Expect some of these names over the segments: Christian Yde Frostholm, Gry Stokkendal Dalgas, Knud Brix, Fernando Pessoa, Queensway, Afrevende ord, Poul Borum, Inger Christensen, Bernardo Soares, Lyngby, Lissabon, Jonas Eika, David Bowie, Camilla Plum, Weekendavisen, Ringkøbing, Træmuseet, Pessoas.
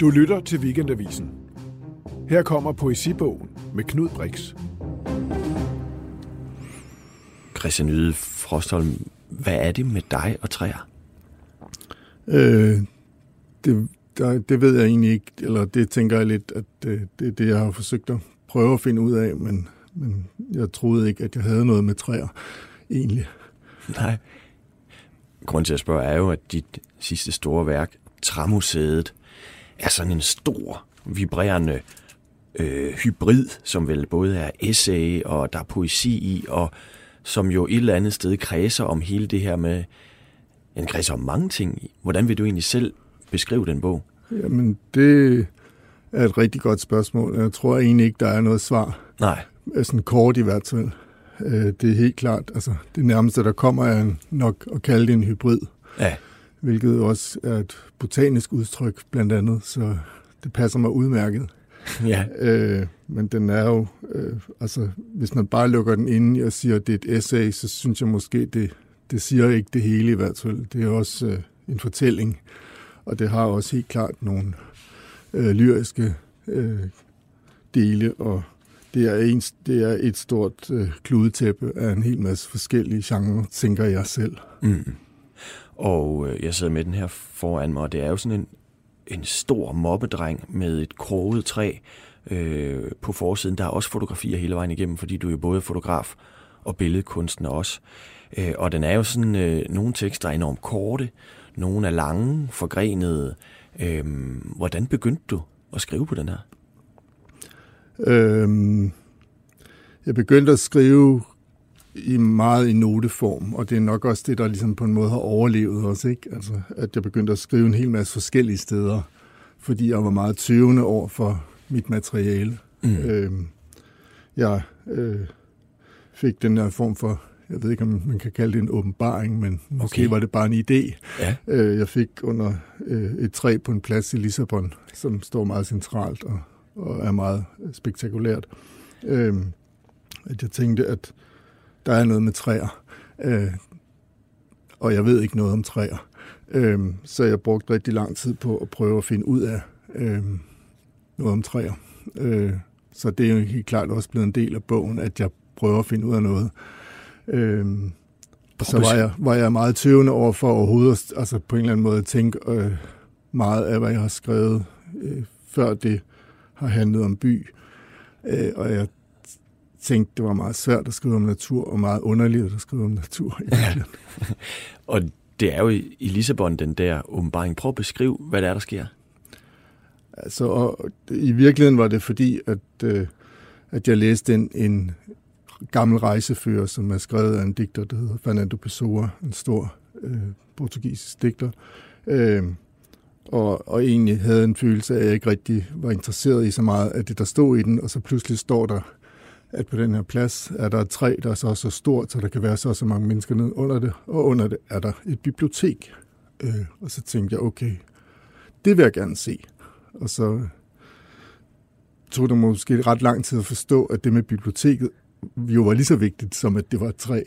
Du lytter til Weekendavisen. Her kommer poesibogen med Knud Brix. Christian Yde Frostholm, hvad er det med dig og træer? Det ved jeg egentlig ikke, eller det tænker jeg lidt, at det er det, jeg har forsøgt at prøve at finde ud af, men jeg troede ikke, at jeg havde noget med træer, egentlig. Nej. Grunden til at spørge er jo, at dit sidste store værk, Træmuseet, er sådan en stor, vibrerende hybrid, som vel både er essay og der er poesi i, og som jo et eller andet sted kredser om hele det her med, den kredser om mange ting i. Hvordan vil du egentlig selv beskrive den bog? Jamen, det er et rigtig godt spørgsmål. Jeg tror egentlig ikke, der er noget svar. Nej. Sådan kort i hvert fald. Det er helt klart. Altså, det nærmeste, der kommer, er nok at kalde det en hybrid. Ja. Hvilket også er et botanisk udtryk, blandt andet, så det passer mig udmærket. Ja. Men den er jo, altså, hvis man bare lukker den inde og siger, at det er et essay, så synes jeg måske, det siger ikke det hele i hvert fald. Det er også en fortælling, og det har også helt klart nogle lyriske dele, og det er et stort kludetæppe af en hel masse forskellige genrer, tænker jeg selv. Mm. Og jeg sidder med den her foran mig, og det er jo sådan en stor moppedreng med et kroget træ på forsiden. Der er også fotografier hele vejen igennem, fordi du er jo både fotograf og billedkunstner også. Og den er jo sådan, nogle tekster er enormt korte, nogle er lange, forgrenede. Hvordan begyndte du at skrive på den her? Jeg begyndte at skrive meget i noteform, og det er nok også det, der ligesom på en måde har overlevet os, ikke? Altså, at jeg begyndte at skrive en hel masse forskellige steder, fordi jeg var meget tøvende over for mit materiale. Mm. Jeg fik den her form for, jeg ved ikke, om man kan kalde det en åbenbaring, men måske var det bare en idé. Ja. Jeg fik under et træ på en plads i Lissabon, som står meget centralt og er meget spektakulært. At jeg tænkte, at der er noget med træer, og jeg ved ikke noget om træer. Så jeg brugte rigtig lang tid på at prøve at finde ud af noget om træer. Så det er jo helt klart også blevet en del af bogen, at jeg prøver at finde ud af noget. Og så var jeg meget tøvende over for overhovedet, altså på en eller anden måde at tænke meget af, hvad jeg har skrevet, før det har handlet om by. Og jeg tænkte, det var meget svært at skrive om natur, og meget underligt at skrive om natur. Ja. Og det er jo i Lissabon, den der åbenbaring. Prøv at beskrive, hvad det er, der sker. Altså, i virkeligheden var det fordi, at jeg læste en gammel rejsefører, som er skrevet af en digter, der hedder Fernando Pessoa, en stor portugisisk digter, og egentlig havde en følelse af, at jeg ikke rigtig var interesseret i så meget af det, der stod i den, og så pludselig står der, at på den her plads er der et træ, der er så stort, så der kan være så mange mennesker ned under det, og under det er der et bibliotek. Og så tænkte jeg, okay, det vil jeg gerne se. Og så tog det måske ret lang tid at forstå, at det med biblioteket jo var lige så vigtigt, som at det var et træ.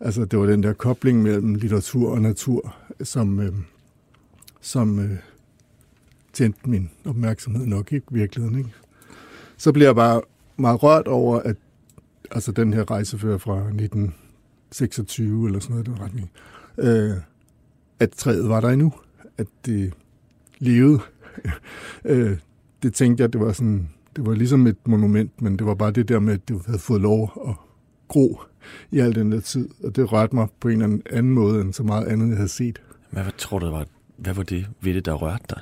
Altså, det var den der kobling mellem litteratur og natur, som tændte min opmærksomhed nok i virkeligheden, ikke? Så blev jeg bare meget rørt over, at altså den her rejsefører fra 1926 eller sådan noget i den retning, at træet var der endnu, at det levede. Det tænkte jeg, det var ligesom et monument, men det var bare det der med, at det havde fået lov at gro i al den der tid, og det rørte mig på en eller anden måde, end så meget andet, jeg havde set. Men hvad tror du, hvad var det ved det, der rørte dig?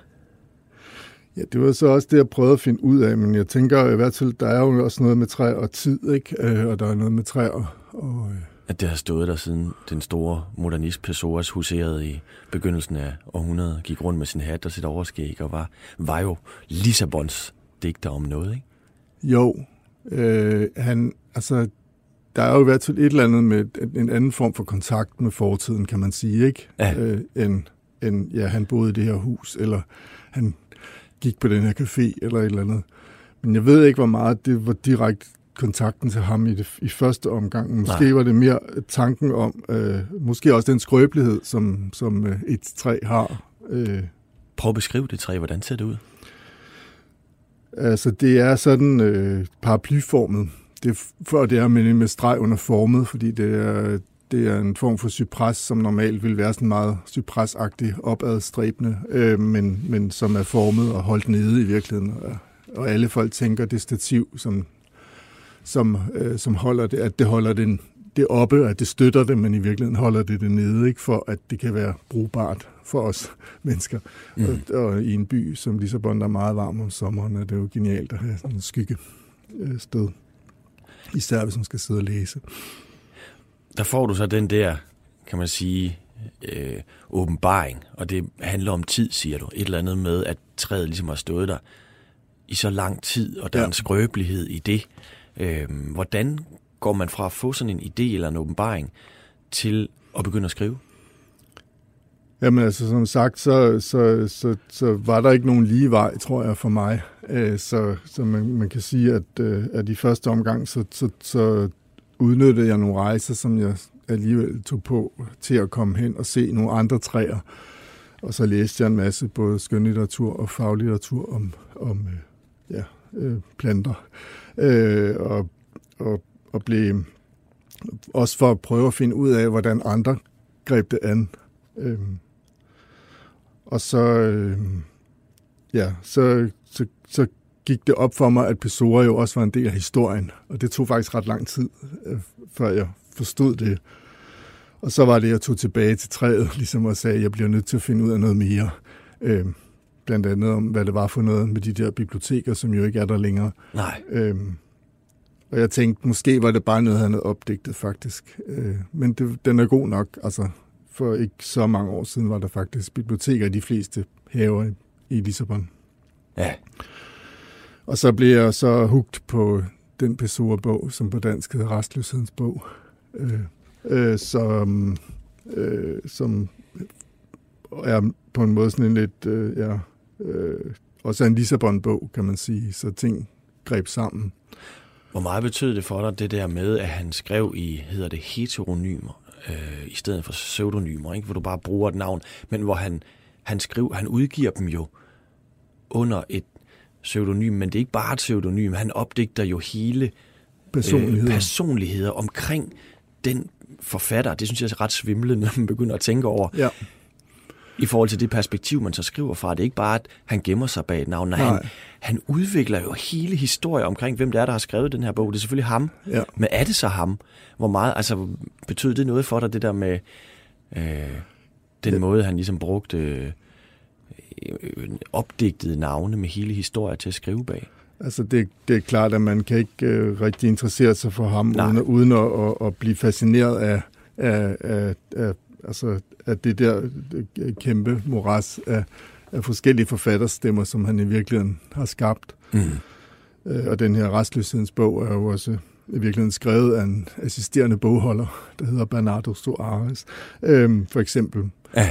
Ja, det var så også det, jeg prøvede at finde ud af, men jeg tænker i hvert fald, der er jo også noget med træ og tid, ikke? Og der er noget med træ og at det har stået der siden den store modernist Pessoas huserede i begyndelsen af århundredet, gik rundt med sin hat og sit overskæg, og var jo Lissabons digter om noget, ikke? Jo, altså, der er jo i hvert fald et eller andet med en anden form for kontakt med fortiden, kan man sige, ikke? Ja. Han boede i det her hus, eller han gik på den her café eller et eller andet. Men jeg ved ikke, hvor meget det var direkte kontakten til ham i første omgang. Måske var det mere tanken om, måske også den skrøbelighed, som et træ har. Prøv at beskrive det træ. Hvordan ser det ud? Altså, det er sådan paraplyformet. Før det er med streg under formet, fordi det er en form for cypres, som normalt vil være sådan meget cypresagtig, opadstræbende, men som er formet og holdt nede i virkeligheden. Og alle folk tænker, det stativ, som holder det, at det holder det oppe, at det støtter det, men i virkeligheden holder det nede, ikke, for at det kan være brugbart for os mennesker. Mm. Og i en by som Lissabon, der er meget varm om sommeren, er det jo genialt at have sådan en skygge sted. Især hvis man skal sidde og læse. Der får du så den der, kan man sige, åbenbaring, og det handler om tid, siger du. Et eller andet med, at træet ligesom har stået der i så lang tid, og der er en skrøbelighed i det. Hvordan går man fra at få sådan en idé eller en åbenbaring til at begynde at skrive? Jamen altså, som sagt, så var der ikke nogen lige vej, tror jeg, for mig. Så man kan sige, at i første omgang, så udnyttede jeg nogle rejser, som jeg alligevel tog på til at komme hen og se nogle andre træer. Og så læste jeg en masse både skønlitteratur og faglitteratur om planter. Og blev også for at prøve at finde ud af, hvordan andre greb det an. Og så, så gik det op for mig, at Pessoa jo også var en del af historien. Og det tog faktisk ret lang tid, før jeg forstod det. Og så var det, jeg tog tilbage til træet, ligesom og sagde, at jeg bliver nødt til at finde ud af noget mere. Blandt andet om, hvad det var for noget med de der biblioteker, som jo ikke er der længere. Nej. Og jeg tænkte, måske var det bare noget, han havde opdigtet faktisk. Men den er god nok. Altså, for ikke så mange år siden var der faktisk biblioteker i de fleste haver i Lissabon. Ja. Og så blev jeg så hugt på den Pessoa-bog, som på dansk hedder Rastløshedens bog, som er på en måde sådan en lidt, også en Lissabon-bog, kan man sige, så ting greb sammen. Hvor meget betød det for dig, det der med, at han skrev i, hedder det, heteronymer, i stedet for pseudonymer, ikke? Hvor du bare bruger et navn, men hvor han udgiver dem jo under et pseudonym, men det er ikke bare et pseudonym, han opdigter jo hele personligheder omkring den forfatter. Det synes jeg er ret svimlende, når man begynder at tænke over. Ja. I forhold til det perspektiv, man så skriver fra, det er ikke bare, at han gemmer sig bag et navn. Nej. Han udvikler jo hele historien omkring, hvem det er, der har skrevet den her bog. Det er selvfølgelig ham, ja. Men er det så ham? Hvor meget, altså betød det noget for dig, det der med den måde, han ligesom brugte opdigtede navne med hele historien til at skrive bag? Altså det er klart, at man kan ikke rigtig interessere sig for ham, uden at blive fascineret af altså, at det der kæmpe moras af forskellige forfatterstemmer, som han i virkeligheden har skabt. Mm. Og den her Rastløshedens bog er jo også i virkeligheden skrevet af en assisterende bogholder, der hedder Bernardo Soares, for eksempel. Ja.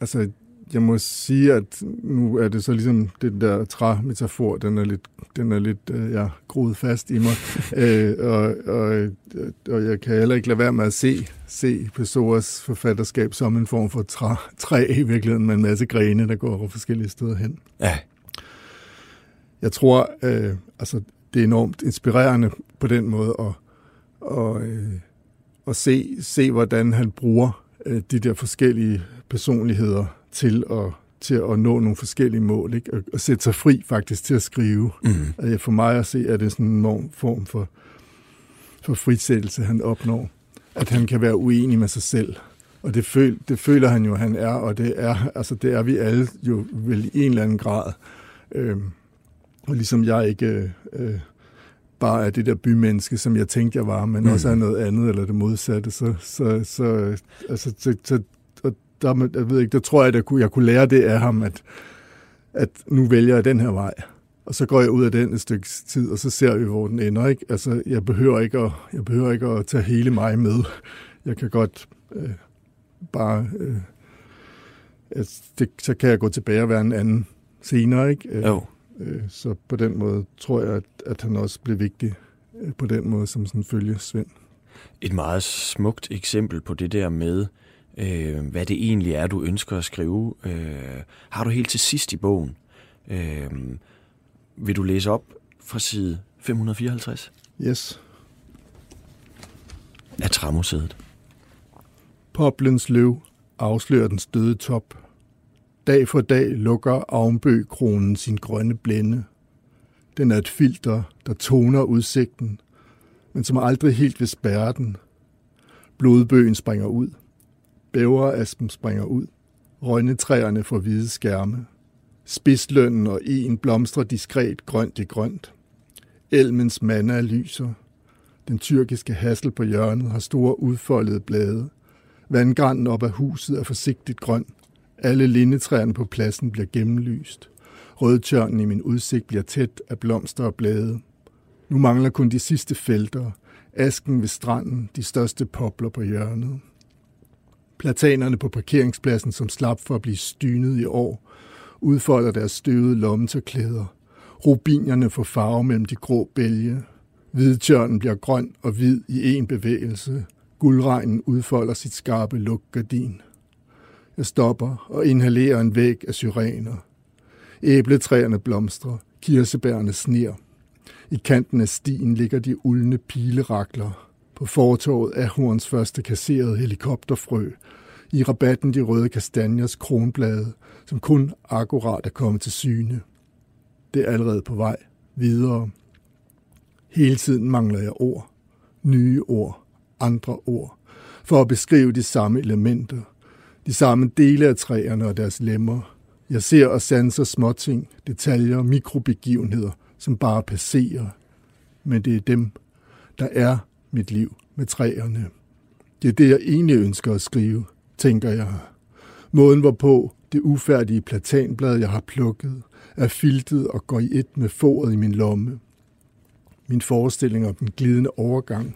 Altså, jeg må sige, at nu er det så ligesom den der træmetafor, den er lidt groet fast i mig, og jeg kan heller ikke lade være med at se Pessoas forfatterskab som en form for træ i virkeligheden, med en masse grene, der går over forskellige steder hen. Ja. Jeg tror, det er enormt inspirerende på den måde at se, hvordan han bruger de der forskellige personligheder til at nå nogle forskellige mål, ikke? Og sætte sig fri faktisk til at skrive. Mm. For mig at se, at det er sådan en form for frisættelse, han opnår. At han kan være uenig med sig selv. Og det føler han jo, han er, og det er vi alle jo vel i en eller anden grad. Og ligesom jeg ikke bare er det der bymenneske, som jeg tænkte, jeg var, men også er noget andet, eller det modsatte, så der tror jeg, at jeg kunne lære det af ham, at nu vælger jeg den her vej. Og så går jeg ud af den et stykke tid, og så ser vi, hvor den ender. Ikke? Altså, jeg behøver ikke at tage hele mig med. Jeg kan godt så kan jeg gå tilbage og være en anden senere. Ikke? Så på den måde tror jeg, at han også blev vigtig på den måde, som sådan følgesvend. Et meget smukt eksempel på det der med, hvad det egentlig er, du ønsker at skrive, har du helt til sidst i bogen. Vil du læse op fra side 554? Yes. Af Træmuseet. Poplens løv afslører den støde top. Dag for dag lukker Avnbø-kronen sin grønne blænde. Den er et filter, der toner udsigten, men som aldrig helt vil spærre den. Blodbøgen springer ud. Bæveraspen springer ud. Rønnetræerne får hvide skærme. Spidslønnen og en blomstrer diskret grønt i grønt. Elmens manna lyser. Den tyrkiske hassel på hjørnet har store udfoldede blade. Vandgranen op ad huset er forsigtigt grøn. Alle lindetræerne på pladsen bliver gennemlyst. Rødtjørnen i min udsigt bliver tæt af blomster og blade. Nu mangler kun de sidste felter. Asken ved stranden, de største popler på hjørnet. Platanerne på parkeringspladsen, som slap for at blive stynet i år, udfolder deres støvede lommetørklæder. Rubinerne får farve mellem de grå bælge. Hvidtjørnen bliver grøn og hvid i en bevægelse. Guldregnen udfolder sit skarpe lugtgardin. Jeg stopper og inhalerer en væg af syrener. Æbletræerne blomstrer, kirsebærne sner. I kanten af stien ligger de uldne pilerakler. På fortovet er Horns første kasserede helikopterfrø. I rabatten de røde kastanjers kronblade, som kun akkurat er kommet til syne. Det er allerede på vej videre. Hele tiden mangler jeg ord. Nye ord. Andre ord. For at beskrive de samme elementer. De samme dele af træerne og deres lemmer. Jeg ser og sanser småting, detaljer, mikrobegivenheder, som bare passerer. Men det er dem, der er mit liv med træerne. Det er det, jeg egentlig ønsker at skrive, tænker jeg. Måden hvorpå det ufærdige platanblad, jeg har plukket, er filtet og går i et med foret i min lomme. Min forestilling om den glidende overgang,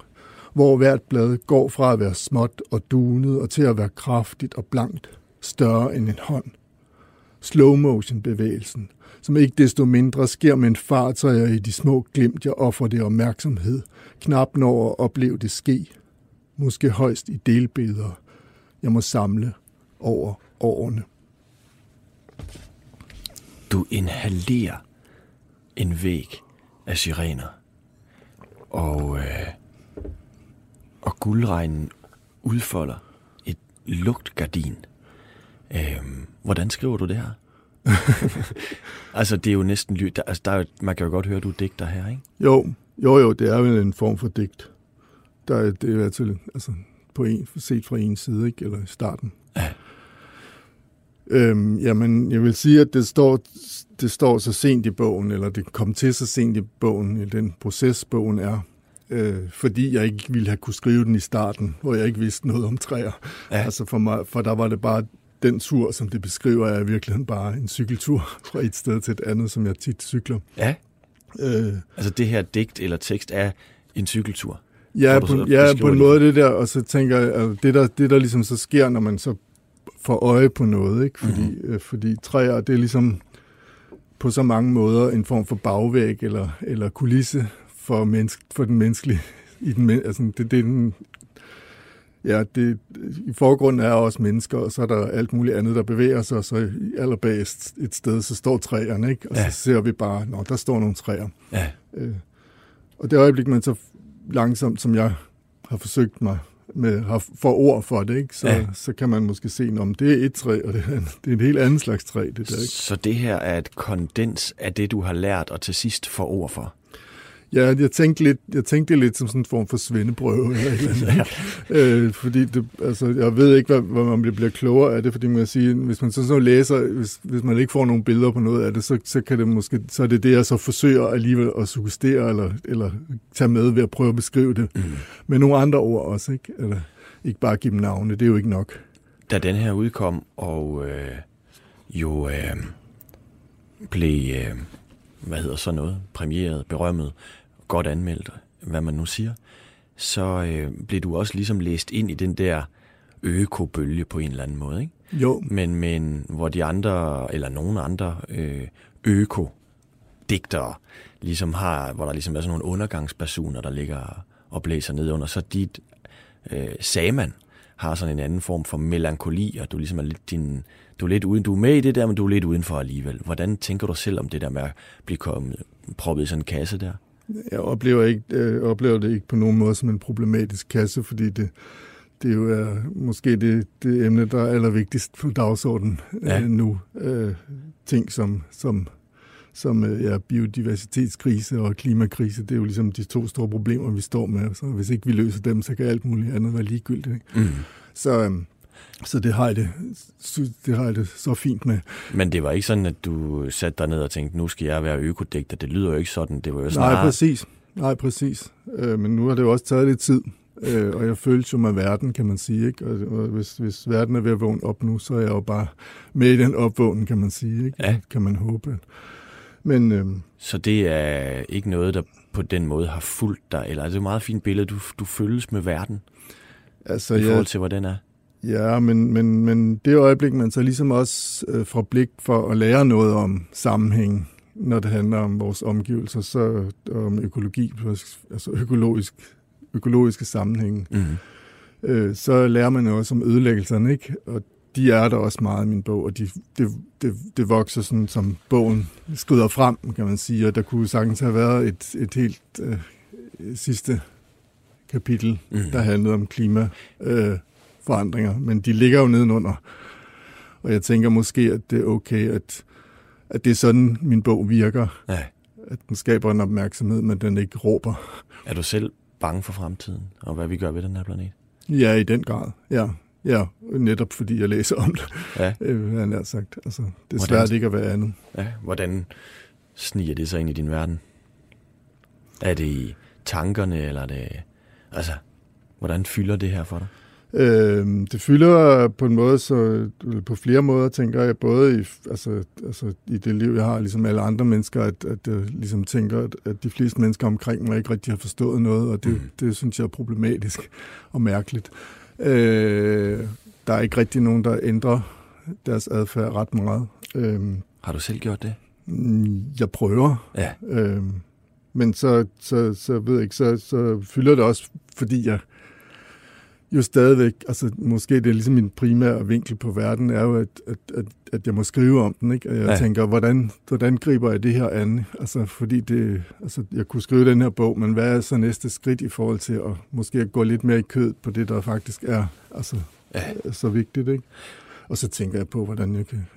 hvor hvert blad går fra at være småt og dunet og til at være kraftigt og blankt, større end en hånd. Slow motion bevægelsen, som ikke desto mindre sker med en fart, så jeg i de små glimt, jeg offrer det opmærksomhed, knap når at opleve det ske, måske højst i delbilleder, jeg må samle over årene. Du inhalerer en væg af sirener, og guldregnen udfolder et lugtgardin. Hvordan skriver du det her? Altså, det er jo næsten lyd. Altså, man kan jo godt høre, du digter her, ikke? Jo, det er jo en form for digt. Det er jo altså, set fra en side, ikke? Eller i starten. Ja. Jamen, jeg vil sige, at det står så sent i bogen, eller det kom til så sent i bogen, i den proces, bogen er, fordi jeg ikke ville have kunne skrive den i starten, hvor jeg ikke vidste noget om træer. Ja. Altså, for mig, for der var det bare den tur, som det beskriver, er virkelig bare en cykeltur fra et sted til et andet, som jeg tit cykler. Ja. Altså det her digt eller tekst er en cykeltur? Ja, på en måde det der, og så tænker jeg, at det der ligesom så sker, når man så får øje på noget, ikke? Fordi træer, det er ligesom på så mange måder en form for bagvæg eller kulisse for den menneskelige. I forgrunden er også mennesker, og så er der alt muligt andet, der bevæger sig, og så allerbagest et sted, så står træerne, ikke? Og ja. Så ser vi bare, nå, der står nogle træer. Ja. Og det øjeblik, man så langsomt, som jeg har forsøgt mig med, har for ord for det, ikke? Så, ja. Så kan man måske se, om det er et træ, og det er en helt anden slags træ. Det der, ikke? Så det her er et kondens af det, du har lært, og til sidst får ord for? Ja, jeg tænkte lidt som sådan en form for svendeprøve. Fordi det, altså, jeg ved ikke, hvad man bliver klogere af det, fordi man kan sige, hvis man så læser, hvis man ikke får nogle billeder på noget af det, så kan det måske, så er det det, jeg så forsøger alligevel at suggestere eller tage med ved at prøve at beskrive det. Mm. Med nogle andre ord også, ikke? Eller ikke bare give dem navne, det er jo ikke nok. Da den her udkom, og blev, hvad hedder så noget, premieret, berømmet, godt anmeldt, hvad man nu siger, så blev du også ligesom læst ind i den der økobølge på en eller anden måde, ikke? Jo. Men hvor de andre, eller nogle andre økodigtere ligesom har, hvor der ligesom er sådan nogle undergangspersoner, der ligger og blæser nedunder, så dit sagde man, har sådan en anden form for melankoli, og du ligesom er lidt du er lidt uden, du er med i det der, men du er lidt udenfor alligevel. Hvordan tænker du selv om det der med at blive proppet i sådan en kasse der? Jeg oplever det ikke på nogen måde som en problematisk kasse, fordi det jo er måske det emne, der er allervigtigst på dagsordenen nu. Ting som biodiversitetskrise og klimakrise, det er jo ligesom de to store problemer, vi står med. Så hvis ikke vi løser dem, så kan alt muligt andet være ligegyldigt. Ikke? Mm. Så det har jeg det så fint med. Men det var ikke sådan, at du satte dig ned og tænkte, nu skal jeg være økodigter. Det lyder jo ikke sådan. Det var jo snart... Nej, præcis. Men nu har det jo også taget lidt tid. Og jeg følte jo med verden, kan man sige, ikke? Og hvis verden er ved at vågne op nu, så er jeg jo bare med i den opvågning, kan man sige, ikke? Ja. Kan man håbe. Men, så det er ikke noget, der på den måde har fulgt dig, eller er det et meget fint billede, du følges med verden, altså, i forhold til, hvordan den er? Ja, men det øjeblik, man så ligesom også får blik for at lære noget om sammenhæng, når det handler om vores omgivelser, så om økologi, altså økologiske sammenhænge, mm-hmm. Så lærer man jo også om ødelæggelserne, ikke? Og de er der også meget i min bog, og det vokser sådan, som bogen skrider frem, kan man sige, og der kunne sagtens have været et helt sidste kapitel, mm-hmm. der handlede om klimaforandringer, men de ligger jo nedenunder, og jeg tænker måske, at det er okay, at det er sådan, min bog virker, ja. At den skaber en opmærksomhed, men den ikke råber. Er du selv bange for fremtiden, og hvad vi gør ved den her planet? Ja, i den grad, ja. Ja, netop fordi jeg læser om det, ja. Han har sagt. Altså, det er svært ikke at være andet. Ja, hvordan sniger det sig ind i din verden? Er det i tankerne, eller er det... Altså, hvordan fylder det her for dig? Det fylder på en måde, så på flere måder, tænker jeg, både i, altså, i det liv, jeg har, ligesom alle andre mennesker, at jeg ligesom tænker, at de fleste mennesker omkring mig ikke rigtig har forstået noget, og det synes jeg er problematisk og mærkeligt. Der er ikke rigtig nogen, der ændrer deres adfærd ret meget. Har du selv gjort det? Jeg prøver. Ja. Men så ved jeg ikke, så fylder det også, fordi jeg jo stadigvæk, altså måske det er ligesom min primære vinkel på verden, er jo, at jeg må skrive om den, ikke? Og jeg tænker, hvordan griber jeg det her an? Altså, fordi det, altså, jeg kunne skrive den her bog, men hvad er så næste skridt i forhold til at måske gå lidt mere i kødet på det, der faktisk er altså, så vigtigt, ikke? Og så tænker jeg på,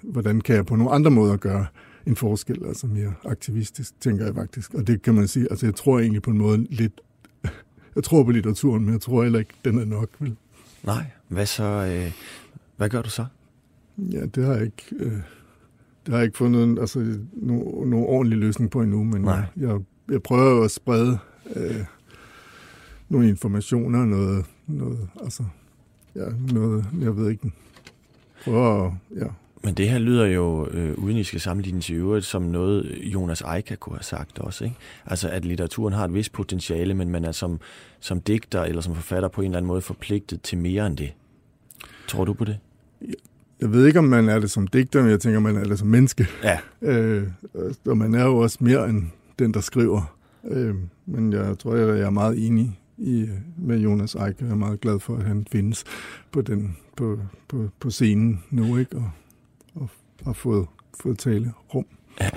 hvordan kan jeg på nogle andre måder gøre en forskel, altså mere aktivistisk, tænker jeg faktisk. Og det kan man sige, altså jeg tror egentlig på en måde lidt, jeg tror på litteraturen, men jeg tror heller ikke, den er nok. Vel? Nej, hvad så? Hvad gør du så? Ja, det har jeg ikke fundet nogen ordentlig løsning på endnu, men jeg prøver jo at sprede nogle informationer, noget, jeg ved ikke. Men det her lyder jo, uden I skal sammenligne til øvrigt, som noget Jonas Eika kunne have sagt også, ikke? Altså, at litteraturen har et vist potentiale, men man er som digter eller som forfatter på en eller anden måde forpligtet til mere end det. Tror du på det? Jeg ved ikke, om man er det som digter, men jeg tænker, man er det som menneske. Ja. Og man er jo også mere end den, der skriver. Men jeg tror, jeg er meget enig med Jonas Eika. Jeg er meget glad for, at han findes på scenen nu, ikke? Og fået tale rum. Ja.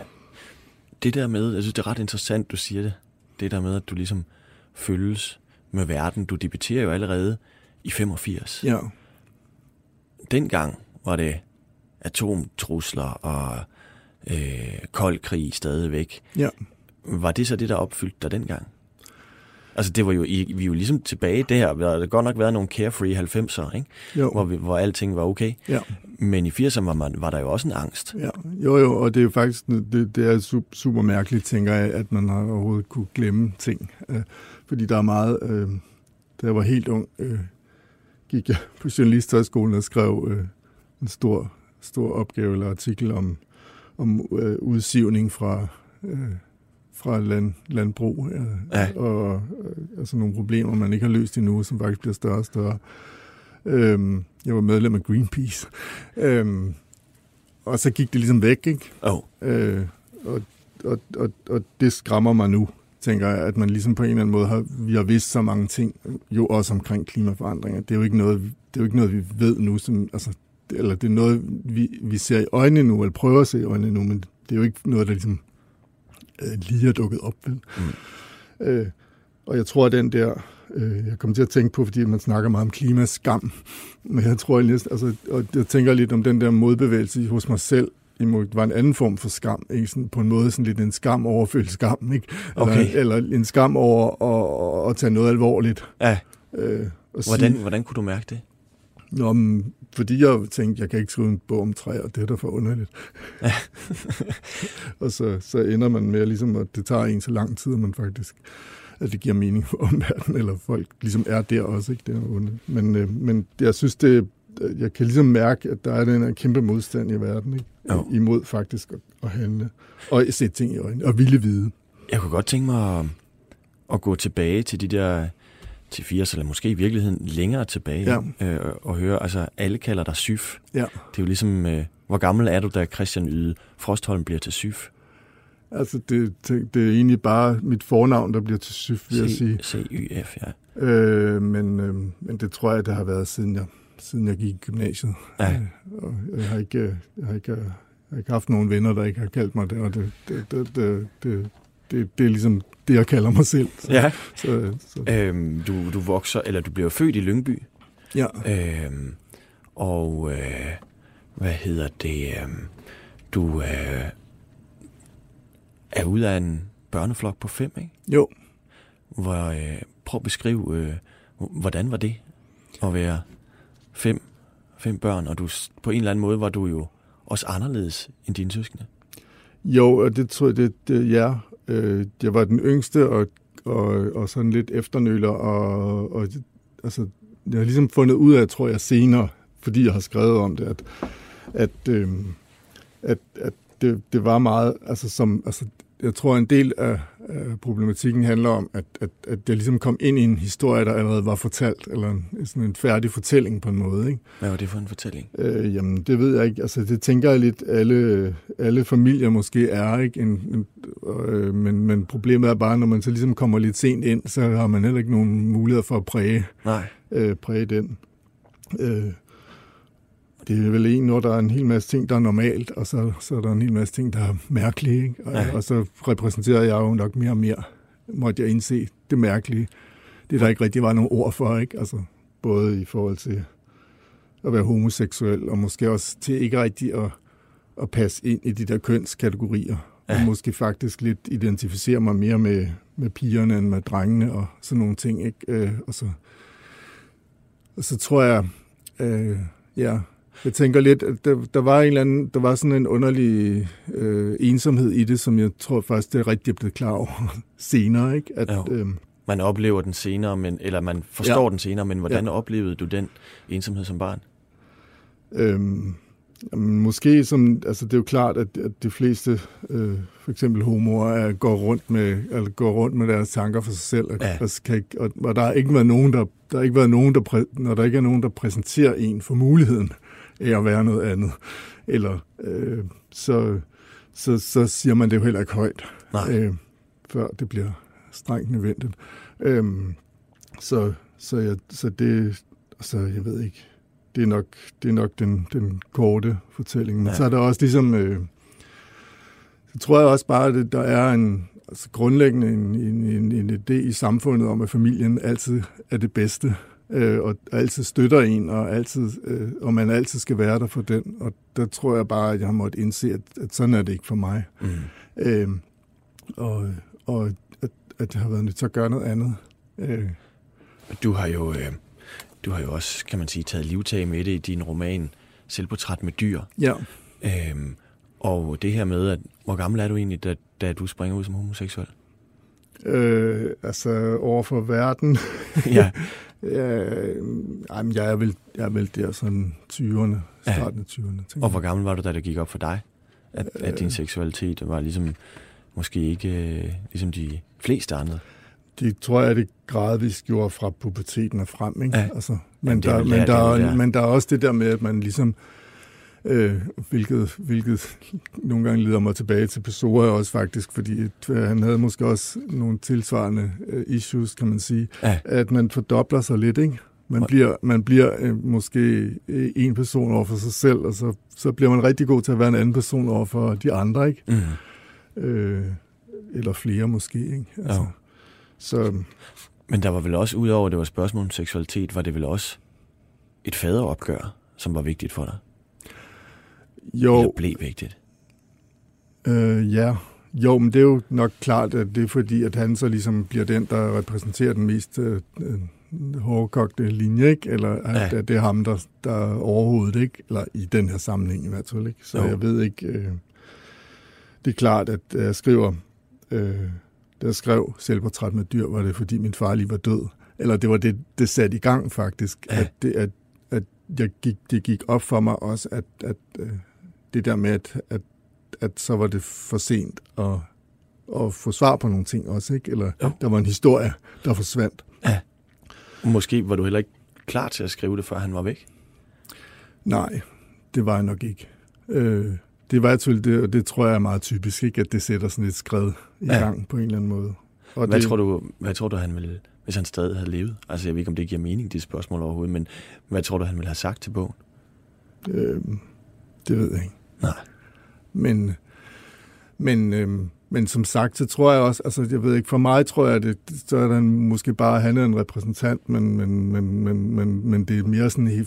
Det der med, jeg synes, det er ret interessant, du siger det. Det der med, at du ligesom følges med verden. Du debuterer jo allerede i 85. Ja. Dengang var det atomtrusler og kold krig stadigvæk. Ja. Var det så det, der opfyldte dig dengang? Altså, det var jo, vi er jo ligesom tilbage der. Der har godt nok været nogle carefree 90'er, ikke? Hvor alting var okay. Ja. Men i 80'erne var der jo også en angst. Ja. Jo, og det er jo faktisk det er super mærkeligt, tænker jeg, at man har overhovedet kunne glemme ting. Fordi der er meget... Da jeg var helt ung, gik jeg på journalisthøjskolen og skrev en stor opgave eller artikel om udsivning fra landbrug, og altså nogle problemer, man ikke har løst endnu, som faktisk bliver større og større. Jeg var medlem af Greenpeace. Og så gik det ligesom væk, ikke? Og det skræmmer mig nu, tænker jeg, at man ligesom på en eller anden måde vi har vidst så mange ting, jo også omkring klimaforandringer. Det er jo ikke noget, vi ved nu, eller det er noget, vi ser i øjnene nu, eller prøver at se i øjnene nu, men det er jo ikke noget, der ligesom lige er dukket op. Vel? Mm. Og jeg tror, at den der, jeg kommer til at tænke på, fordi man snakker meget om klimaskam, men jeg tror næsten, og jeg tænker lidt om den der modbevægelse hos mig selv, det var en anden form for skam, ikke? Sådan på en måde sådan lidt en skam over at føle skam, ikke? Eller en skam over at tage noget alvorligt. Ja. Hvordan kunne du mærke det? Nå, men, fordi jeg tænkte, jeg kan ikke skrive en bog om træer, det er da for underligt. Ja. Og så ender man med, ligesom, at det tager en så lang tid, at man faktisk, at det giver mening for omverdenen, eller folk ligesom er der også, ikke? Det er underligt. Men jeg synes, jeg kan ligesom mærke, at der er den her kæmpe modstand i verden, ikke? Jo. Imod faktisk at handle, og se ting i øjnene, og ville vide. Jeg kunne godt tænke mig at gå tilbage til de der til 80, eller måske i virkeligheden længere tilbage, ja. Og høre, altså alle kalder dig syf. Ja. Det er jo ligesom, hvor gammel er du, da Christian Yde Frostholm bliver til syf? Altså, det er egentlig bare mit fornavn, der bliver til syf, vil jeg sige. C-Y-F, ja. Men det tror jeg, det har været siden jeg gik i gymnasiet. Ja. Og jeg har ikke haft nogen venner, der ikke har kaldt mig det, og det er ligesom det, jeg kalder mig selv. Så, ja. Du vokser, eller du bliver født i Lyngby. Ja. Du er ude af en børneflok på 5, ikke? Jo. Prøv at beskrive, hvordan var det at være fem børn, og du på en eller anden måde var du jo også anderledes end dine søskende. Jo, og det tror jeg, ja. Jeg var den yngste, og sådan lidt efternøler, og altså, jeg har ligesom fundet ud af, tror jeg, senere, fordi jeg har skrevet om det, at det var meget, altså som, altså, jeg tror, en del af problematikken handler om, at jeg ligesom kom ind i en historie, der allerede var fortalt, eller sådan en færdig fortælling på en måde, ikke? Hvad var det for en fortælling? Jamen, det ved jeg ikke. Altså, det tænker jeg lidt, alle familier måske er, ikke? Men problemet er bare, når man så ligesom kommer lidt sent ind, så har man heller ikke nogen muligheder for at præge den. Det er vel en, når der er en hel masse ting, der er normalt, og så er der en hel masse ting, der er mærkelige. Ikke? Og så repræsenterer jeg jo nok mere og mere, måtte jeg indse det mærkelige. Det der ikke rigtig var nogen ord for, ikke? Altså, både i forhold til at være homoseksuel, og måske også til ikke rigtig at passe ind i de der kønskategorier. Ja. Og måske faktisk lidt identificere mig mere med pigerne end med drengene og sådan nogle ting. Ikke? Og så tror jeg, jeg tænker lidt, at der var sådan en underlig ensomhed i det, som jeg tror faktisk, det er rigtig blevet klar over senere, ikke? At, man oplever den senere, eller man forstår den senere, men hvordan oplevede du den ensomhed som barn? Måske som, altså det er jo klart, at de fleste, for eksempel homoer, går rundt med deres tanker for sig selv, og der har ikke været nogen, når der ikke er nogen, der præsenterer en for muligheden af at være noget andet, eller så siger man det jo heller ikke højt, før det bliver strengt nødvendigt. Jeg ved ikke. Det er nok den korte fortælling. Men så er der også ligesom, så tror jeg også bare, at der er grundlæggende en idé i samfundet om, at familien altid er det bedste, og altid støtter en, og altid, og man altid skal være der for den. Og der tror jeg bare, at jeg har måttet indse, at sådan er det ikke for mig. Mm. At jeg har været nødt til at gøre noget andet. Du har jo også, kan man sige, taget livtag med det i din roman Selvportræt med dyr. Ja. Og det her med, at hvor gammel er du egentlig, da du springer ud som homoseksuel? Over for verden. Ja. Jeg er vel der sådan 20'erne, starten af 20'erne. Og hvor gammel var du, da det gik op for dig, at din seksualitet var ligesom, måske ikke ligesom de fleste andre? Det tror jeg, det gradvist gjorde fra puberteten og frem, ikke? Ja. Altså, men der er også det der med, at man ligesom Hvilket nogle gange leder mig tilbage til Pessoa også faktisk, fordi han havde måske også nogle tilsvarende issues, kan man sige, at man fordobler sig lidt, ikke? Man bliver måske en person over for sig selv, og så bliver man rigtig god til at være en anden person over for de andre, ikke? Mm. Eller flere måske, ikke? Altså, så. Men der var vel også, udover det var spørgsmål om seksualitet, var det vel også et faderopgør, som var vigtigt for dig? Jo. Eller blev vigtigt? Ja. Jo, men det er jo nok klart, at det er fordi, at han så ligesom bliver den, der repræsenterer den mest hårdkogte linje, ikke? Eller at det er ham, der overhovedet, ikke? Eller i den her sammenhæng i hvert fald, ikke? Så jeg ved ikke. Det er klart, at jeg skriver, da jeg skrev Selvportræt med dyr, var det fordi min far lige var død. Eller det var det, det satte i gang faktisk, at det gik op for mig også, at det der med, at så var det for sent at få svar på nogle ting også, ikke? Eller der var en historie, der forsvandt. Ja. Måske var du heller ikke klar til at skrive det, før han var væk? Nej, det var jeg nok ikke. Det var selvfølgelig det, og det tror jeg er meget typisk, ikke? At det sætter sådan et skred i gang på en eller anden måde. Og hvad tror du, han ville, hvis han stadig havde levet? Altså, jeg ved ikke, om det giver mening, de spørgsmål overhovedet, men hvad tror du, han ville have sagt til bogen? Det ved jeg ikke. Nej. Men som sagt, så tror jeg også, altså, jeg ved ikke, for mig tror jeg, at så er der måske bare, han er en repræsentant, men det er mere sådan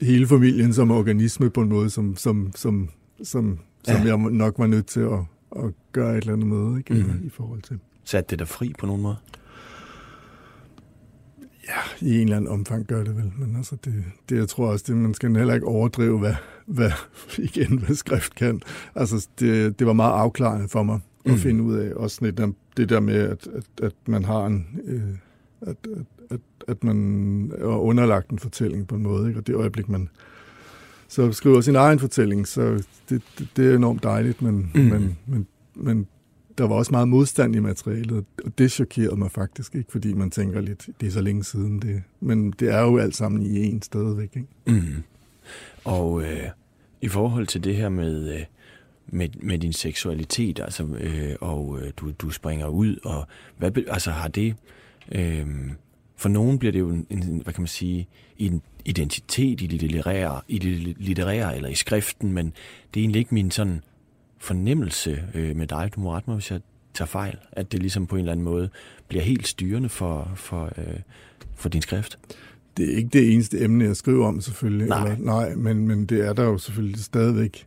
hele familien som organisme på en måde, som jeg nok var nødt til at gøre et eller andet med, ikke? Mm-hmm. I forhold til. Satte det der fri på nogen måde? Ja, i en eller anden omfang gør det vel, men altså det jeg tror også, det man skal heller ikke overdrive, hvad skrift kan. Altså det var meget afklarende for mig at finde ud af, også sådan det der med at man har en at man er underlagt en fortælling på en måde, ikke? Og det øjeblik man så skriver sin egen fortælling, så det er enormt dejligt, men der var også meget modstand i materialet, og det chokerede mig faktisk, ikke? Fordi man tænker lidt, det er så længe siden det. Men det er jo alt sammen i én stadigvæk, ikke? Mm. Og i forhold til det her med din seksualitet, altså, du springer ud, og hvad, altså har det, for nogen bliver det jo en, hvad kan man sige, en identitet i det litterære, eller i skriften, men det er egentlig ikke min sådan fornemmelse med dig, du må rette mig, hvis jeg tager fejl, at det ligesom på en eller anden måde bliver helt styrende for din skrift. Det er ikke det eneste emne, jeg skriver om, selvfølgelig. Nej. Men det er der jo selvfølgelig stadigvæk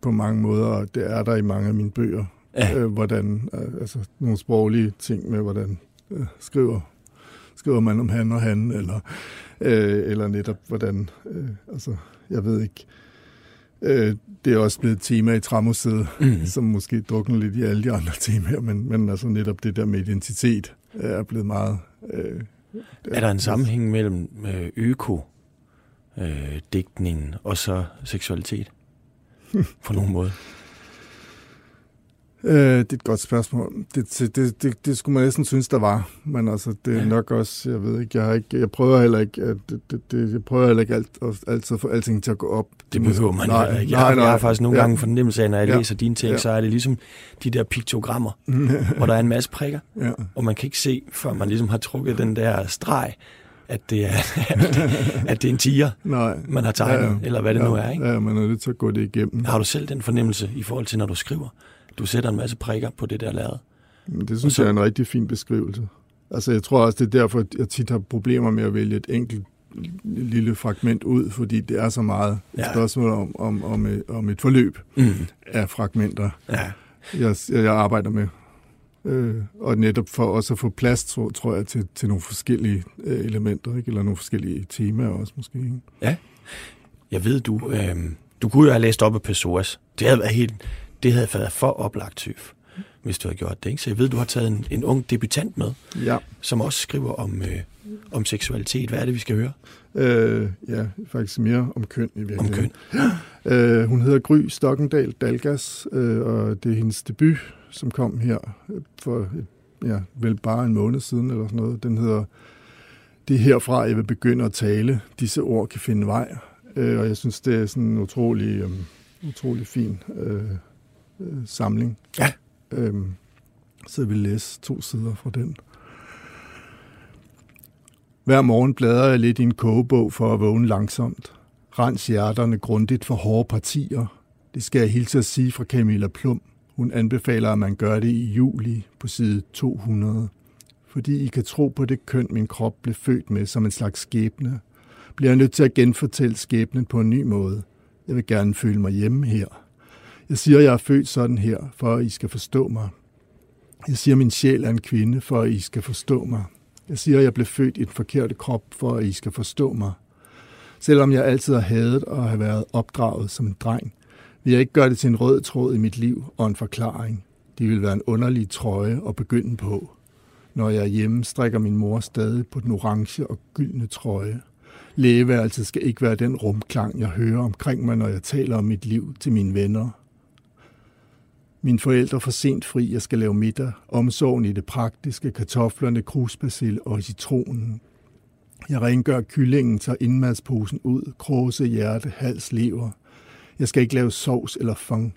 på mange måder, og det er der i mange af mine bøger. Ja. Hvordan, altså nogle sproglige ting med, hvordan skriver man om han og han, eller netop hvordan, altså jeg ved ikke. Det er også blevet et tema i Træmuseet, som måske drukner lidt i alle de andre temaer, men altså netop det der med identitet er blevet meget. Er der en sammenhæng mellem økodigtningen og så seksualitet? På nogen måde? Det er et godt spørgsmål. Det skulle man næsten synes, der var. Men altså, det er nok også, jeg ved ikke, jeg prøver heller ikke altid at få alting til at gå op. Det behøver man heller ikke. Jeg har faktisk nogle gange fornemmelse af, når jeg læser dine ting, så er det ligesom de der piktogrammer, hvor der er en masse prikker, og man kan ikke se, før man ligesom har trukket den der streg, at det er en tiger, man har tegnet, eller hvad det nu er, ikke? Ja, men når det så går det igennem. Har du selv den fornemmelse i forhold til, når du skriver? Du sætter en masse prikker på det der lærred. Det synes jeg er en rigtig fin beskrivelse. Altså, jeg tror også, det er derfor, at jeg tit har problemer med at vælge et enkelt lille fragment ud, fordi det er så meget spørgsmål om et forløb af fragmenter, jeg arbejder med. Og netop for også at få plads, tror jeg, til nogle forskellige elementer, ikke? Eller nogle forskellige temaer også måske. Ikke? Ja. Jeg ved, du kunne jo have læst op af Pessoas. Det havde været helt. Det havde været for oplagt, hvis du havde gjort det, ikke? Så jeg ved, du har taget en ung debutant med, som også skriver om seksualitet. Hvad er det, vi skal høre? Faktisk mere om køn i virkeligheden. Om køn. Hun hedder Gry Stokkendal Dalgas, og det er hendes debut, som kom her for vel bare en måned siden eller sådan noget. Den hedder "Det er herfra, jeg vil begynde at tale. Disse ord kan finde vej". Og jeg synes, det er sådan en utrolig fin samling. Ja. Så jeg vil læse 2 sider fra den. Hver morgen bladrer jeg lidt i en kogebog for at vågne langsomt. Rens hjerterne grundigt for hårde partier. Det skal jeg hilse at sige fra Camilla Plum. Hun anbefaler, at man gør det i juli på side 200. Fordi I kan tro på det køn, min krop blev født med som en slags skæbne, bliver jeg nødt til at genfortælle skæbnen på en ny måde. Jeg vil gerne føle mig hjemme her. Jeg siger, at jeg er født sådan her, for at I skal forstå mig. Jeg siger, at min sjæl er en kvinde, for at I skal forstå mig. Jeg siger, at jeg blev født i den forkerte krop, for at I skal forstå mig. Selvom jeg altid har hadet og har været opdraget som en dreng, vil jeg ikke gøre det til en rød tråd i mit liv og en forklaring. Det vil være en underlig trøje at begynde på. Når jeg er hjemme, strikker min mor stadig på den orange og gyldne trøje. Lægeværelset skal ikke være den rumklang, jeg hører omkring mig, når jeg taler om mit liv til mine venner. Mine forældre for sent fri, jeg skal lave middag, omsorgen i det praktiske, kartoflerne, krusbasille og citronen. Jeg rengør kyllingen, tager indmadsposen ud, kråse, hjerte, hals, lever. Jeg skal ikke lave sovs eller fang.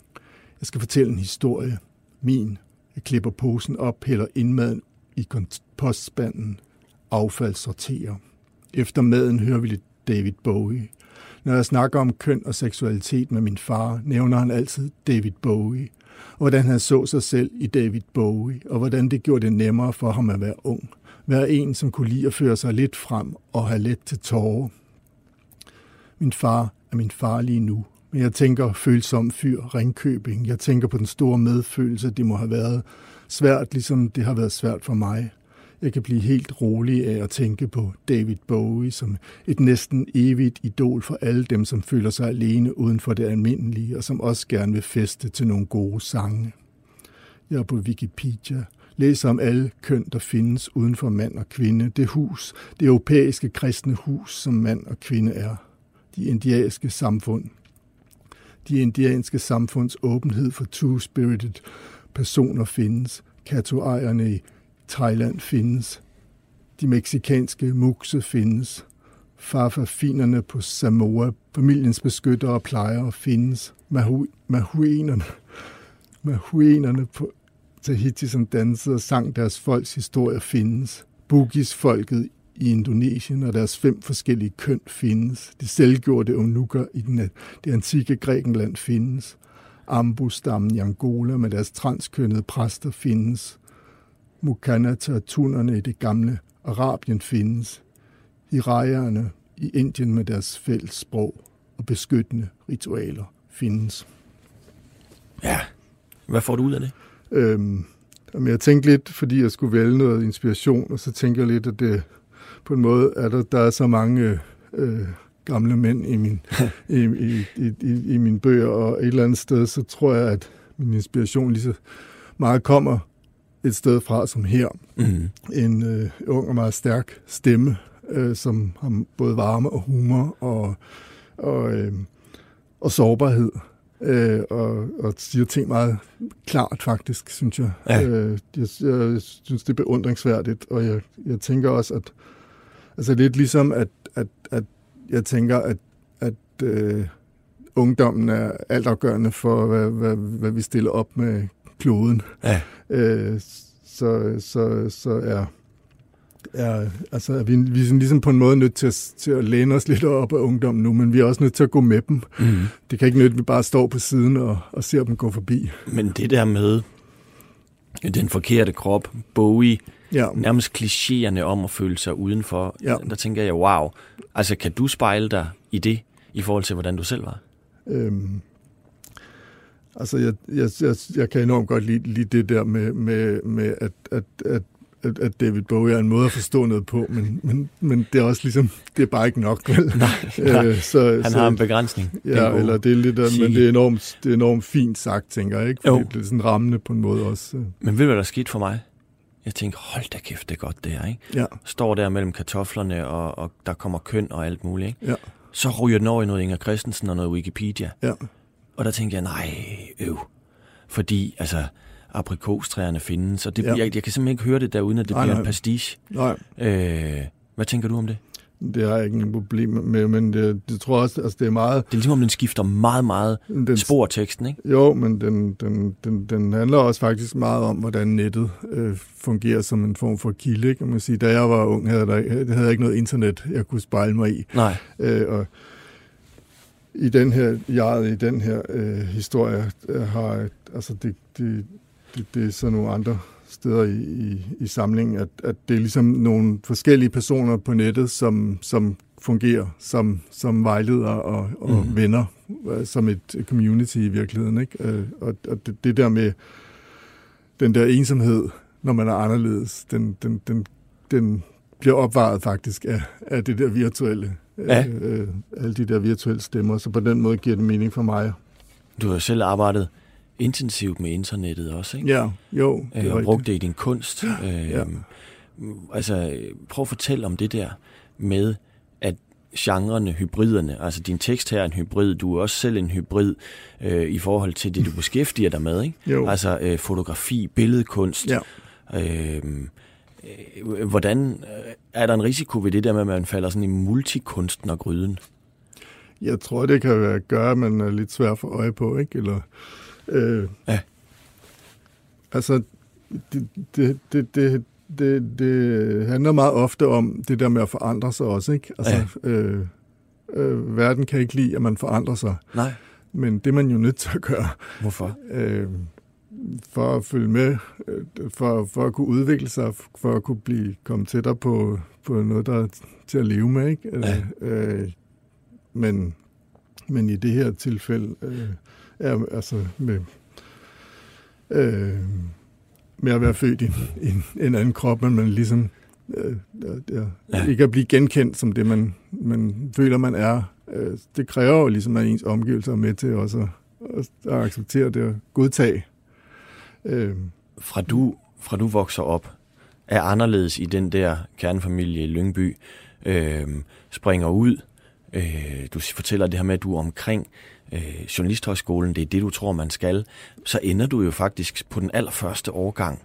Jeg skal fortælle en historie. Min. Jeg klipper posen op, hælder indmaden i kompostspanden. Affald sorterer. Efter maden hører vi lidt David Bowie. Når jeg snakker om køn og seksualitet med min far, nævner han altid David Bowie. Og hvordan han så sig selv i David Bowie, og hvordan det gjorde det nemmere for ham at være ung. Være en, som kunne lide at føre sig lidt frem og have let til tårer. Min far er min far lige nu. Men jeg tænker følsom fyr, Ringkøbing. Jeg tænker på den store medfølelse, det må have været svært, ligesom det har været svært for mig. Jeg kan blive helt rolig af at tænke på David Bowie som et næsten evigt idol for alle dem, som føler sig alene uden for det almindelige, og som også gerne vil feste til nogle gode sange. Jeg er på Wikipedia. Læser om alle køn, der findes uden for mand og kvinde. Det hus, det europæiske kristne hus, som mand og kvinde er. De indianske samfunds åbenhed for two-spirited personer findes. Katuajerne i Thailand findes. De meksikanske mukse findes. Farfafinerne på Samoa, familiens beskyttere og plejere findes. Mahuenerne på Tahiti, som dansede og sang deres folks historier, findes. Bugis-folket i Indonesien og deres 5 forskellige køn findes. De selvgjorte eunukker i det antikke Grækenland findes. Ambu-stammen i Angola med deres transkønnede præster findes. Mukanata-tunerne i det gamle Arabien findes. Hirajerne i Indien med deres fælles sprog og beskyttende ritualer findes. Ja, hvad får du ud af det? Jeg tænkte lidt, fordi jeg skulle vælge noget inspiration, og så tænker jeg lidt, at det på en måde er der er så mange gamle mænd i mine bøger, og et eller andet sted, så tror jeg, at min inspiration lige så meget kommer et sted fra som her. Mm-hmm. En ung og meget stærk stemme, som har både varme og humor og sårbarhed. Og siger ting meget klart, faktisk, synes jeg. Ja. Jeg synes, det er beundringsværdigt, og jeg tænker også, at altså lidt ligesom, at jeg tænker, at ungdommen er altafgørende for, hvad vi stiller op med kloden. Ja. Så er vi er ligesom på en måde nødt til at læne os lidt op af ungdommen nu, men vi er også nødt til at gå med dem. Mm. Det kan ikke nytte, at vi bare står på siden og ser dem gå forbi. Men det der med den forkerte krop, Bowie, ja. Nærmest klichéerne om at føle sig udenfor, ja. Der tænker jeg, wow, altså kan du spejle dig i det, i forhold til hvordan du selv var? Altså jeg kan enormt godt lide det der med at David Bowie er en måde at forstå noget på, men det er også ligesom, det er bare ikke nok, vel? Nej. Han har en begrænsning. Ja, eller det er lidt, men det er enormt fint sagt, tænker jeg, ikke? Fordi det er sådan rammende på en måde også. Men ved du, hvad der skete for mig? Jeg tænkte, hold da kæft, det er godt det her, ikke? Ja. Står der mellem kartoflerne, og der kommer køn og alt muligt, ikke? Ja. Så ryger den over i noget Inger Christensen og noget Wikipedia. Ja. Og der tænkte jeg, nej. Fordi, altså, aprikostræerne findes, og det, ja. jeg kan simpelthen ikke høre det der, uden at det bliver en pastiche. Hvad tænker du om det? Det har jeg ikke nogen problem med, men det tror også, altså det er meget... Det er ligesom, om den skifter meget, meget spor teksten, ikke? Jo, men den handler også faktisk meget om, hvordan nettet fungerer som en form for kilde, ikke? Man siger, da jeg var ung, havde jeg ikke noget internet, jeg kunne spejle mig i. Nej. Og i den her historie har... Altså, det er sådan nogle andre... steder i samlingen, at det er ligesom nogle forskellige personer på nettet, som fungerer som vejledere og venner, som et community i virkeligheden, ikke? Og det der med den der ensomhed, når man er anderledes, den bliver opvaret faktisk af det der virtuelle, ja. Alle de der virtuelle stemmer, så på den måde giver det mening for mig. Du har selv arbejdet intensivt med internettet også, ikke? Ja, jo. Og brugte det i din kunst. Ja. Altså, prøv at fortælle om det der med, at genrerne, hybriderne, altså din tekst her er en hybrid, du er også selv en hybrid i forhold til det, du beskæftiger dig med, ikke? Jo. Altså fotografi, billedkunst. Ja. Hvordan er der en risiko ved det der med, at man falder sådan i multikunstnergryden? Jeg tror, det kan gøre, at man er lidt svær for øje på, ikke? Eller... Ja. Altså det handler meget ofte om det der med at forandre sig også, ikke? Altså, ja. Verden kan ikke lide, at man forandrer sig. Nej. Men det er man jo nødt til at gøre. Hvorfor? For at følge med, for at kunne udvikle sig, for at kunne komme tættere på noget, der er til at leve med, ikke? Ja. Men i det her tilfælde er, altså med at være født i en anden krop, men man ligesom ikke at blive genkendt som det, man føler, man er. Det kræver jo ligesom, at ens omgivelser er med til også at acceptere det og godtage. Fra du vokser op, er anderledes i den der kernefamilie i Lyngby, springer ud. Du fortæller det her med, at du er omkring journalisthøjskolen, det er det, du tror, man skal, så ender du jo faktisk på den allerførste årgang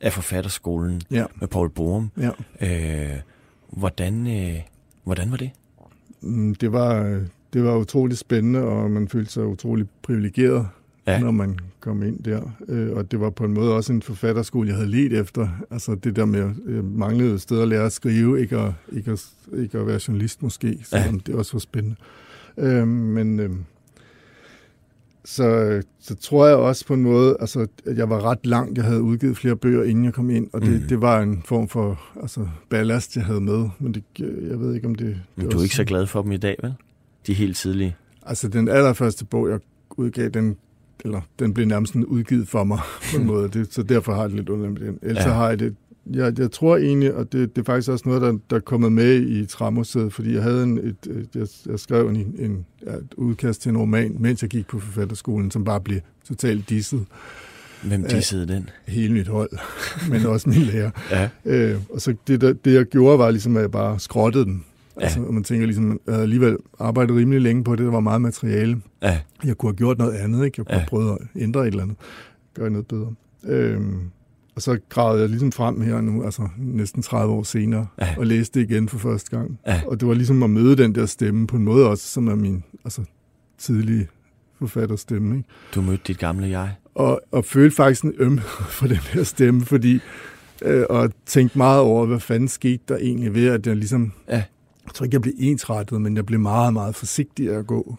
af forfatterskolen, ja, med Poul Borum. Ja. Hvordan var det? Det var utroligt spændende, og man følte sig utroligt privilegeret, ja, når man kom ind der. Og det var på en måde også en forfatterskole, jeg havde ledt efter. Altså det der med, jeg manglede et sted at lære at skrive, ikke at være journalist måske, selvom, ja, det også var spændende. Så tror jeg også på en måde, altså, at jeg var ret langt. Jeg havde udgivet flere bøger, inden jeg kom ind, og det var en form for, altså, ballast, jeg havde med. Men det, jeg ved ikke, om det... Men du er ikke så glad for dem i dag, vel? De helt tidlige. Altså, den allerførste bog, jeg udgav, den blev nærmest udgivet for mig, på en måde. Så derfor har jeg det lidt underligt med den. Ellers, ja, har jeg det... Jeg tror egentlig, og det er faktisk også noget, der er kommet med i Træmuseet, fordi jeg havde jeg skrev et udkast til en roman, mens jeg gik på forfatterskolen, som bare blev totalt disset. Hvem dissede den? Hele mit hold, men også min lærer. Ja. Og så det, jeg gjorde, var ligesom, at jeg bare skrottede den. Altså, ja. Og man tænker ligesom, jeg havde alligevel arbejdet rimelig længe på det, der var meget materiale. Ja. Jeg kunne have gjort noget andet, ikke? Jeg kunne have prøvet at ændre et eller andet, gøre noget bedre. Og så gravede jeg ligesom frem her nu, altså næsten 30 år senere, ja, og læste det igen for første gang. Ja. Og det var ligesom at møde den der stemme på en måde også, som er min, altså, tidlige forfatterstemme, ikke? Du mødte dit gamle jeg. Og følte faktisk en ømhed for den her stemme, fordi... og tænkte meget over, hvad fanden skete der egentlig ved, at jeg ligesom... Ja. Jeg tror ikke, jeg blev ensrettet, men jeg blev meget, meget forsigtig at gå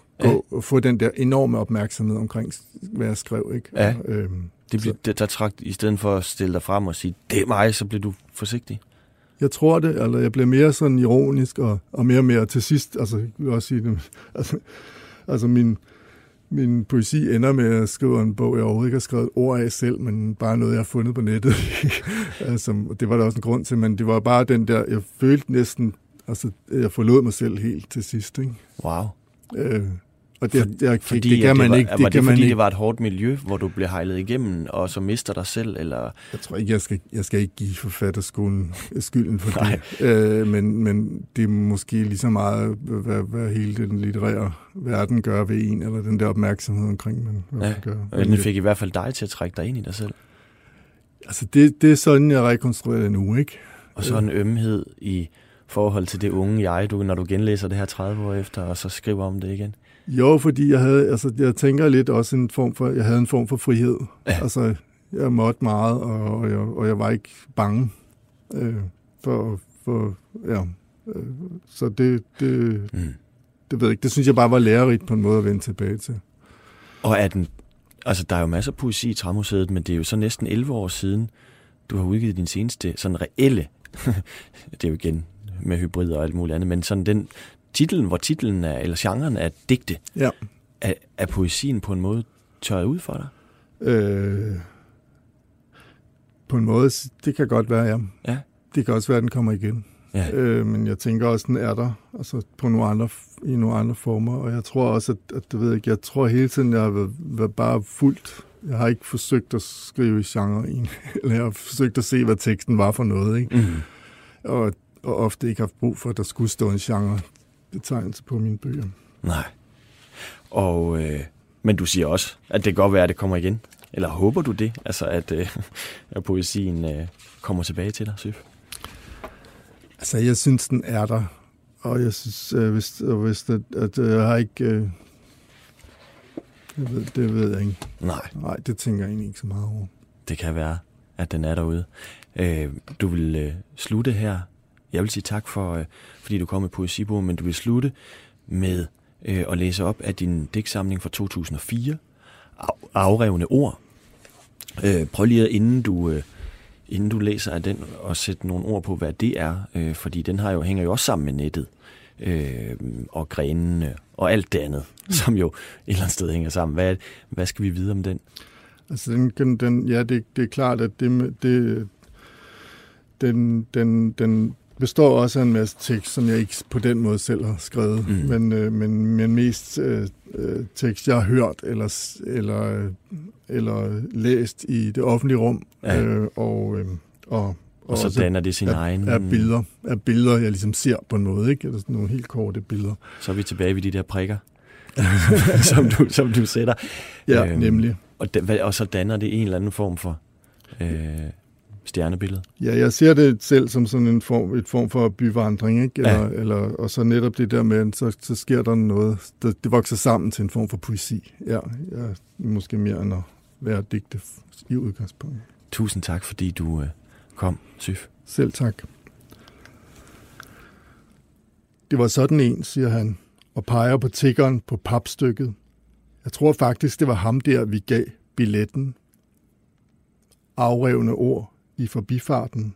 og få den der enorme opmærksomhed omkring, hvad jeg skrev, ikke? Ja. Og, der trak, i stedet for at stille dig frem og sige, det er mig, så blev du forsigtig? Jeg tror det, eller jeg blev mere sådan ironisk, og mere og mere til sidst, altså jeg vil også sige det, altså min poesi ender med at skrive en bog, jeg overhovedet ikke har skrevet ord af selv, men bare noget, jeg har fundet på nettet. Altså, det var der også en grund til, men det var bare den der, jeg følte næsten, altså jeg forlod mig selv helt til sidst, ikke? Wow. Og det var et hårdt miljø, hvor du blev hejlet igennem, og så mister dig selv, eller... Jeg tror ikke, jeg skal ikke give forfatterskolen skylden for det. Men det er måske lige så meget, hvad hele den litterære verden gør ved en, eller den der opmærksomhed omkring, man gør. Og den fik i hvert fald dig til at trække dig ind i dig selv. Altså, det er sådan, jeg rekonstruerer det nu, ikke? Og så en ømhed i forhold til det unge jeg, når du genlæser det her 30 år efter, og så skriver om det igen? Jo, fordi jeg havde, altså jeg tænker lidt også jeg havde en form for frihed. Ja. Altså, jeg måtte meget, og jeg var ikke bange så det ved jeg ikke. Det synes jeg bare var lærerigt på en måde at vende tilbage til. Og er den, altså der er jo masser af poesi i Træmuseet, men det er jo så næsten 11 år siden, du har udgivet din seneste sådan reelle, det er jo igen med hybrider og alt muligt andet, men sådan den titlen, hvor titlen er, eller genren er digte, ja. Er poesien på en måde tørret ud for dig? På en måde, det kan godt være, ja. Ja. Det kan også være, at den kommer igen. Ja. Men jeg tænker også, den er der, altså på nogle andre former, og jeg tror også, at det ved jeg ikke, jeg tror hele tiden, jeg har været bare fuldt. Jeg har ikke forsøgt at skrive i genre, eller jeg har forsøgt at se, hvad teksten var for noget, ikke? Mm-hmm. Og ofte ikke haft brug for, at der skulle stå en genrebetegnelse på mine bøger. Nej. Men du siger også, at det kan godt være, at det kommer igen. Eller håber du det? Altså, at poesien kommer tilbage til dig, Søf? Altså, jeg synes, den er der. Og jeg synes, hvis jeg har ikke... Det ved jeg ikke. Nej, det tænker jeg egentlig ikke så meget over. Det kan være, at den er derude. Du vil slutte her. Jeg vil sige tak for, fordi du kom med poesibogen, men du vil slutte med at læse op af din digtsamling fra 2004, Afrevende ord. Prøv lige inden du læser af den, og sætte nogle ord på, hvad det er, fordi den hænger jo også sammen med nettet og grenene og alt det andet, som jo et eller andet sted hænger sammen. Hvad skal vi vide om den? Altså, det er klart, at den består også af en masse tekst, som jeg ikke på den måde selv har skrevet, men mest tekst, jeg har hørt eller læst i det offentlige rum, ja. Og så danner det sin egen... Af billeder, jeg ligesom ser på en måde, ikke? Eller sådan nogle helt korte billeder. Så er vi tilbage ved de der prikker, som du sætter. Ja, nemlig. Og så danner det en eller anden form for stjernebillede. Ja, jeg ser det selv som sådan et form for byvandring, ikke? Eller, ja. Og så netop det der med, så sker der noget. Det vokser sammen til en form for poesi. Ja, måske mere end at være digte i udgangspunktet. Tusind tak, fordi du... Kom, Syf. Selv tak. Det var sådan en, siger han, og peger på tiggeren på papstykket. Jeg tror faktisk, det var ham der, vi gav billetten. Afrevne ord i forbifarten.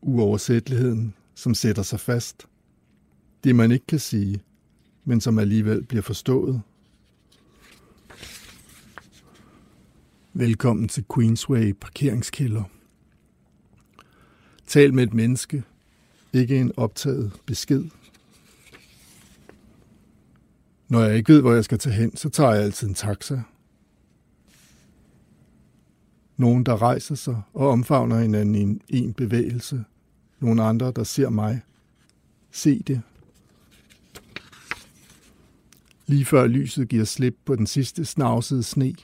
Uoversætteligheden, som sætter sig fast. Det, man ikke kan sige, men som alligevel bliver forstået. Velkommen til Queensway parkeringskælder. Tal med et menneske, ikke en optaget besked. Når jeg ikke ved, hvor jeg skal tage hen, så tager jeg altid en taxa. Nogen, der rejser sig og omfavner hinanden i en bevægelse. Nogle andre, der ser mig. Se det. Lige før lyset giver slip på den sidste snavsede sne.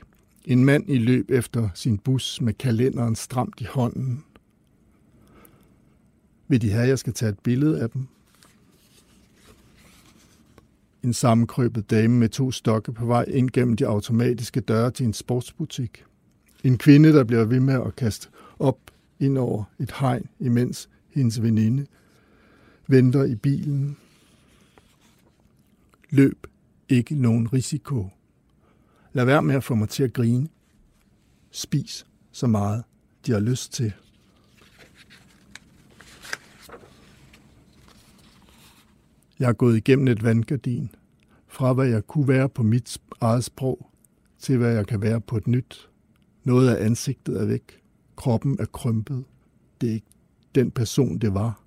En mand i løb efter sin bus med kalenderen stramt i hånden. Vil de have, jeg skal tage et billede af dem? En sammenkrøbet dame med 2 stokke på vej ind gennem de automatiske døre til en sportsbutik. En kvinde, der bliver ved med at kaste op ind over et hegn, imens hendes veninde venter i bilen. Løb ikke nogen risiko. Lad være med at få mig til at grine. Spis så meget, de har lyst til. Jeg er gået igennem et vandgardin, fra hvad jeg kunne være på mit eget sprog, til hvad jeg kan være på et nyt. Noget af ansigtet er væk. Kroppen er krympet. Det er ikke den person, det var.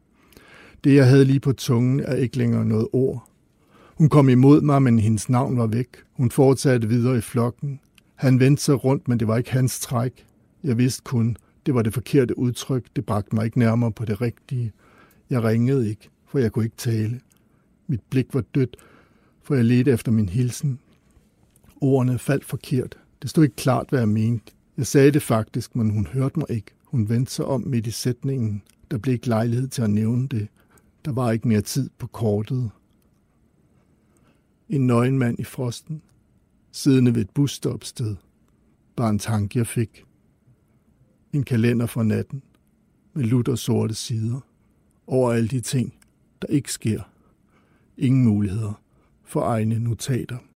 Det, jeg havde lige på tungen, er ikke længere noget ord. Hun kom imod mig, men hendes navn var væk. Hun fortsatte videre i flokken. Han vendte sig rundt, men det var ikke hans træk. Jeg vidste kun, det var det forkerte udtryk. Det bragte mig ikke nærmere på det rigtige. Jeg ringede ikke, for jeg kunne ikke tale. Mit blik var dødt, for jeg ledte efter min hilsen. Ordene faldt forkert. Det stod ikke klart, hvad jeg mente. Jeg sagde det faktisk, men hun hørte mig ikke. Hun vendte sig om midt i sætningen. Der blev ikke lejlighed til at nævne det. Der var ikke mere tid på kortet. En nøgen mand i frosten, siddende ved et busstopsted. Bare en tanke, jeg fik. En kalender for natten, med lutter sorte sider. Over alle de ting, der ikke sker. Ingen muligheder for egne notater.